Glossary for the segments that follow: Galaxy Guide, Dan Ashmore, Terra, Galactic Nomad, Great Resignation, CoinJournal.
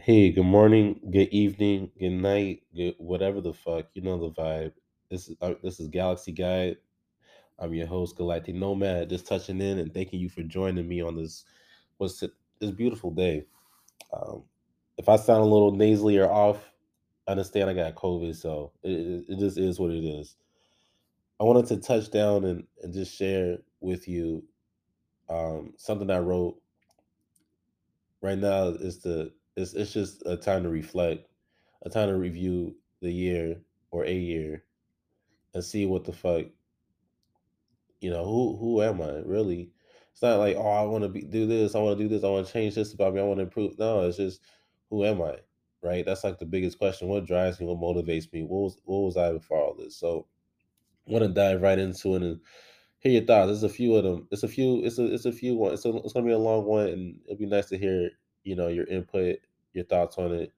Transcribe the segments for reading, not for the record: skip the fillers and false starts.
Hey, good morning, good evening, good night, good whatever the fuck. You know the vibe. This is Galaxy Guide. I'm your host, Galactic Nomad. Just touching in and thanking you for joining me on this beautiful day. If I sound a little nasally or off, I understand I got COVID, so it just is what it is. I wanted to touch down and just share with you something I wrote. Right now is the It's just a time to reflect, a time to review the year or a year and see what the fuck, who am I really? It's not like, oh, I want to do this. I want to change this about me. I want to improve. No, it's just, who am I? Right. That's like the biggest question. What drives me? What motivates me? What was I before all this? So I want to dive right into it and hear your thoughts. There's a few of them. It's a few. It's going to be a long one, and it'd be nice to hear, your input, your thoughts on it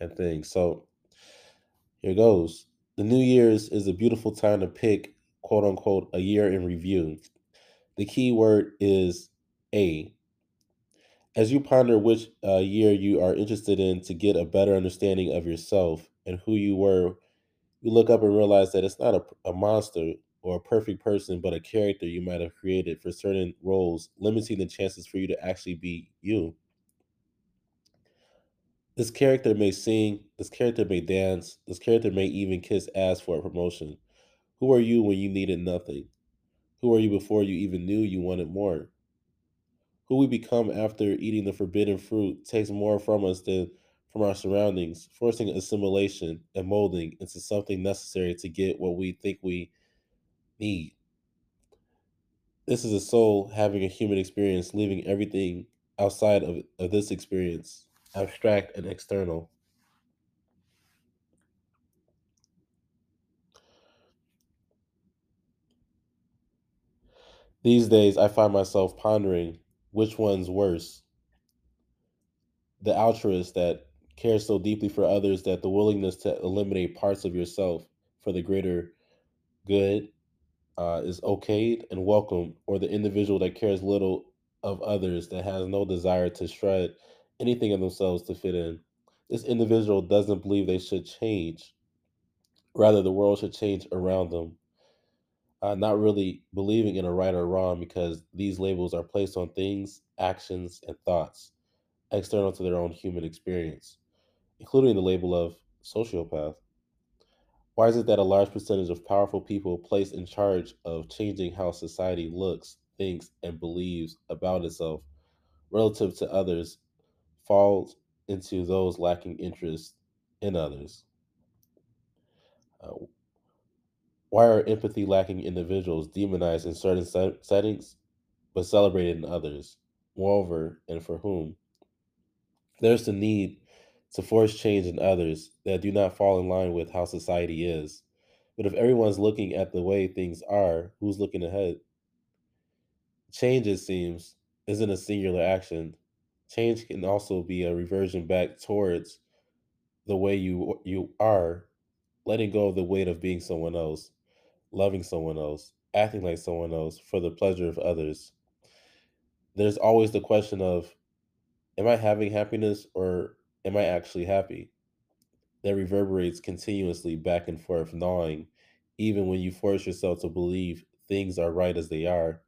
and things. So here goes. The New Year's is a beautiful time to pick, quote unquote, a year in review. The key word is a. As you ponder which year you are interested in to get a better understanding of yourself and who you were, you look up and realize that it's not a monster or a perfect person, but a character you might have created for certain roles, limiting the chances for you to actually be you. This character may sing, this character may dance, this character may even kiss ass for a promotion. Who are you when you needed nothing? Who are you before you even knew you wanted more? Who we become after eating the forbidden fruit takes more from us than from our surroundings, forcing assimilation and molding into something necessary to get what we think we need. This is a soul having a human experience, leaving everything outside of this experience, abstract and external. These days, I find myself pondering which one's worse. The altruist that cares so deeply for others that the willingness to eliminate parts of yourself for the greater good is okayed and welcome, or the individual that cares little of others that has no desire to shred anything of themselves to fit in. This individual doesn't believe they should change. Rather, the world should change around them. Not really believing in a right or wrong because these labels are placed on things, actions, and thoughts external to their own human experience, including the label of sociopath. Why is it that a large percentage of powerful people placed in charge of changing how society looks, thinks, and believes about itself relative to others falls into those lacking interest in others? Why are empathy-lacking individuals demonized in certain settings, but celebrated in others? Moreover, and for whom? There's the need to force change in others that do not fall in line with how society is. But if everyone's looking at the way things are, who's looking ahead? Change, it seems, isn't a singular action. Change can also be a reversion back towards the way you are, letting go of the weight of being someone else, loving someone else, acting like someone else for the pleasure of others. There's always the question of, am I having happiness or am I actually happy? That reverberates continuously back and forth, gnawing, even when you force yourself to believe things are right as they are.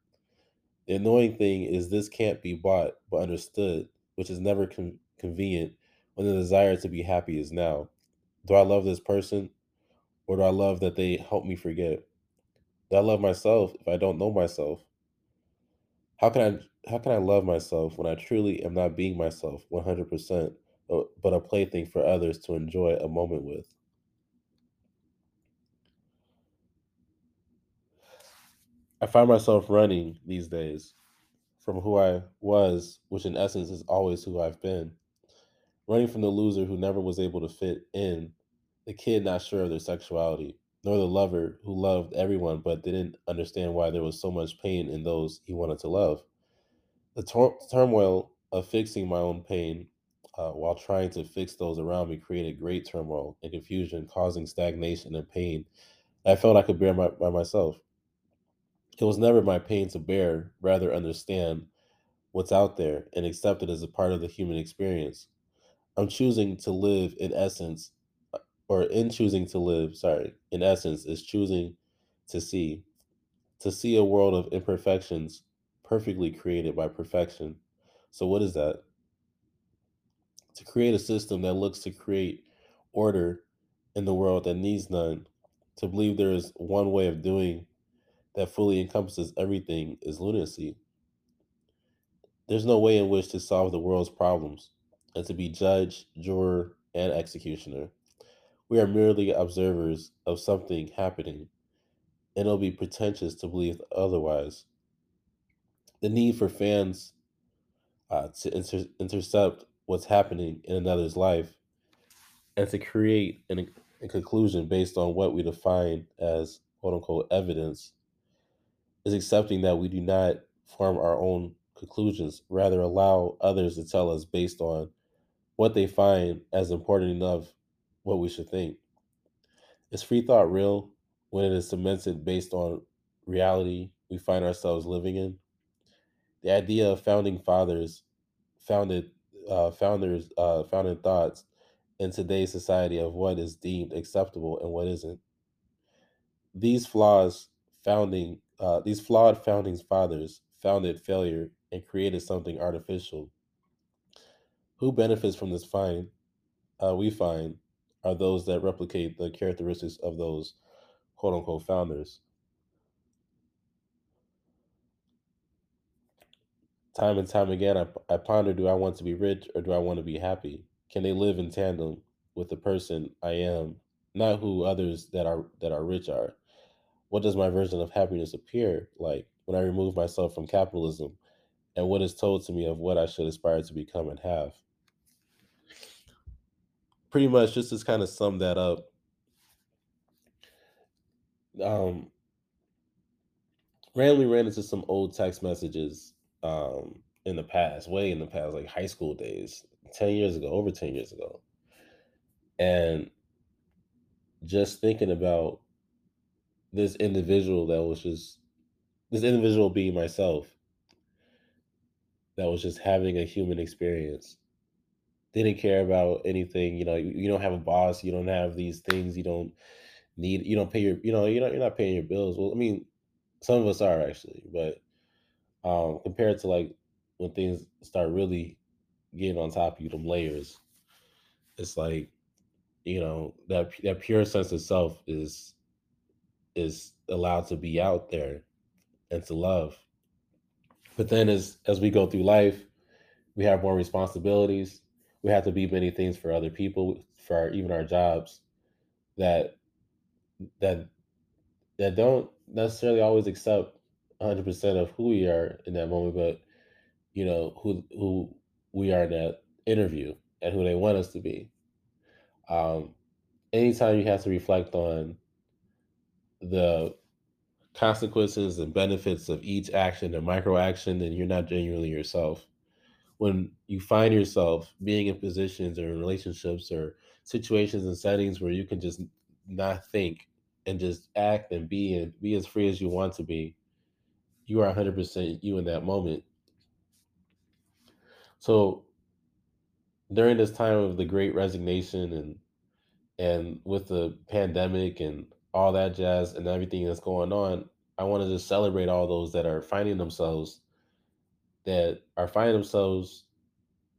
The annoying thing is this can't be bought but understood, which is never convenient when the desire to be happy is now. Do I love this person, or do I love that they help me forget? Do I love myself if I don't know myself? How can I love myself when I truly am not being myself 100%, but a plaything for others to enjoy a moment with? I find myself running these days from who I was, which in essence is always who I've been. Running from the loser who never was able to fit in, the kid not sure of their sexuality, nor the lover who loved everyone but didn't understand why there was so much pain in those he wanted to love. The turmoil of fixing my own pain while trying to fix those around me created great turmoil and confusion, causing stagnation and pain I felt I could bear by myself. It was never my pain to bear, rather understand what's out there and accept it as a part of the human experience. I'm choosing to live in essence, or in choosing to live, sorry, in essence is choosing to see a world of imperfections perfectly created by perfection. So what is that? To create a system that looks to create order in the world that needs none, to believe there is one way of doing that fully encompasses everything is lunacy. There's no way in which to solve the world's problems and to be judge, juror, and executioner. We are merely observers of something happening, and it'll be pretentious to believe otherwise. The need for fans to intercept what's happening in another's life and to create a conclusion based on what we define as quote-unquote evidence is accepting that we do not form our own conclusions, rather allow others to tell us based on what they find as important enough what we should think. Is free thought real when it is cemented based on reality we find ourselves living in? The idea of founding fathers founded thoughts in today's society of what is deemed acceptable and what isn't. These flawed founding fathers founded failure and created something artificial. Who benefits from this find? We find are those that replicate the characteristics of those quote-unquote founders. Time and time again, I ponder, do I want to be rich or do I want to be happy? Can they live in tandem with the person I am, not who others that are rich are? What does my version of happiness appear like when I remove myself from capitalism and what is told to me of what I should aspire to become and have? Pretty much just to kind of sum that up, randomly ran into some old text messages in the past, like high school days, 10 years ago, and just thinking about this individual being myself that was just having a human experience, didn't care about anything. You don't have a boss, you don't have these things, you don't need, you don't pay your, you're not paying your bills. Well, I mean, some of us are actually, but compared to like when things start really getting on top of you, them layers, it's like, that pure sense of self is allowed to be out there and to love. But then as we go through life, we have more responsibilities. We have to be many things for other people, for even our jobs that don't necessarily always accept 100% of who we are in that moment, but who we are in that interview and who they want us to be. Anytime you have to reflect on the consequences and benefits of each action and micro action, then you're not genuinely yourself. When you find yourself being in positions or in relationships or situations and settings where you can just not think and just act and be as free as you want to be, you are 100% you in that moment. So during this time of the Great Resignation and with the pandemic and all that jazz and everything that's going on, I want to just celebrate all those that are finding themselves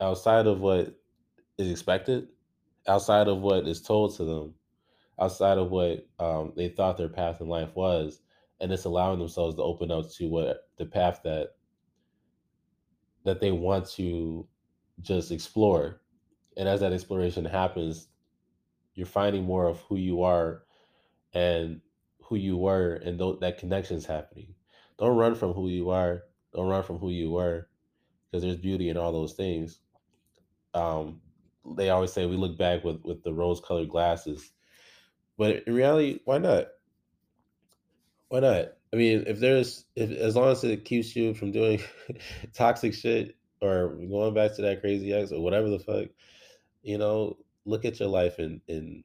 outside of what is expected, outside of what is told to them, outside of what they thought their path in life was, and it's allowing themselves to open up to what the path that they want to just explore. And as that exploration happens, you're finding more of who you are and who you were, and that connection's happening. Don't run from who you are. Don't run from who you were, because there's beauty in all those things. They always say we look back with the rose-colored glasses, but in reality, why not? Why not? I mean, as long as it keeps you from doing toxic shit or going back to that crazy ex or whatever the fuck, look at your life in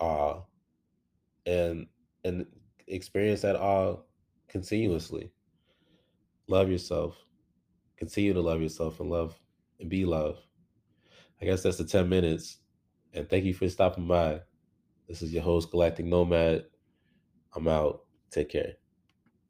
awe and experience that awe continuously. Love yourself. Continue to love yourself and be love. I guess that's the 10 minutes. And thank you for stopping by. This is your host, Galactic Nomad. I'm out. Take care.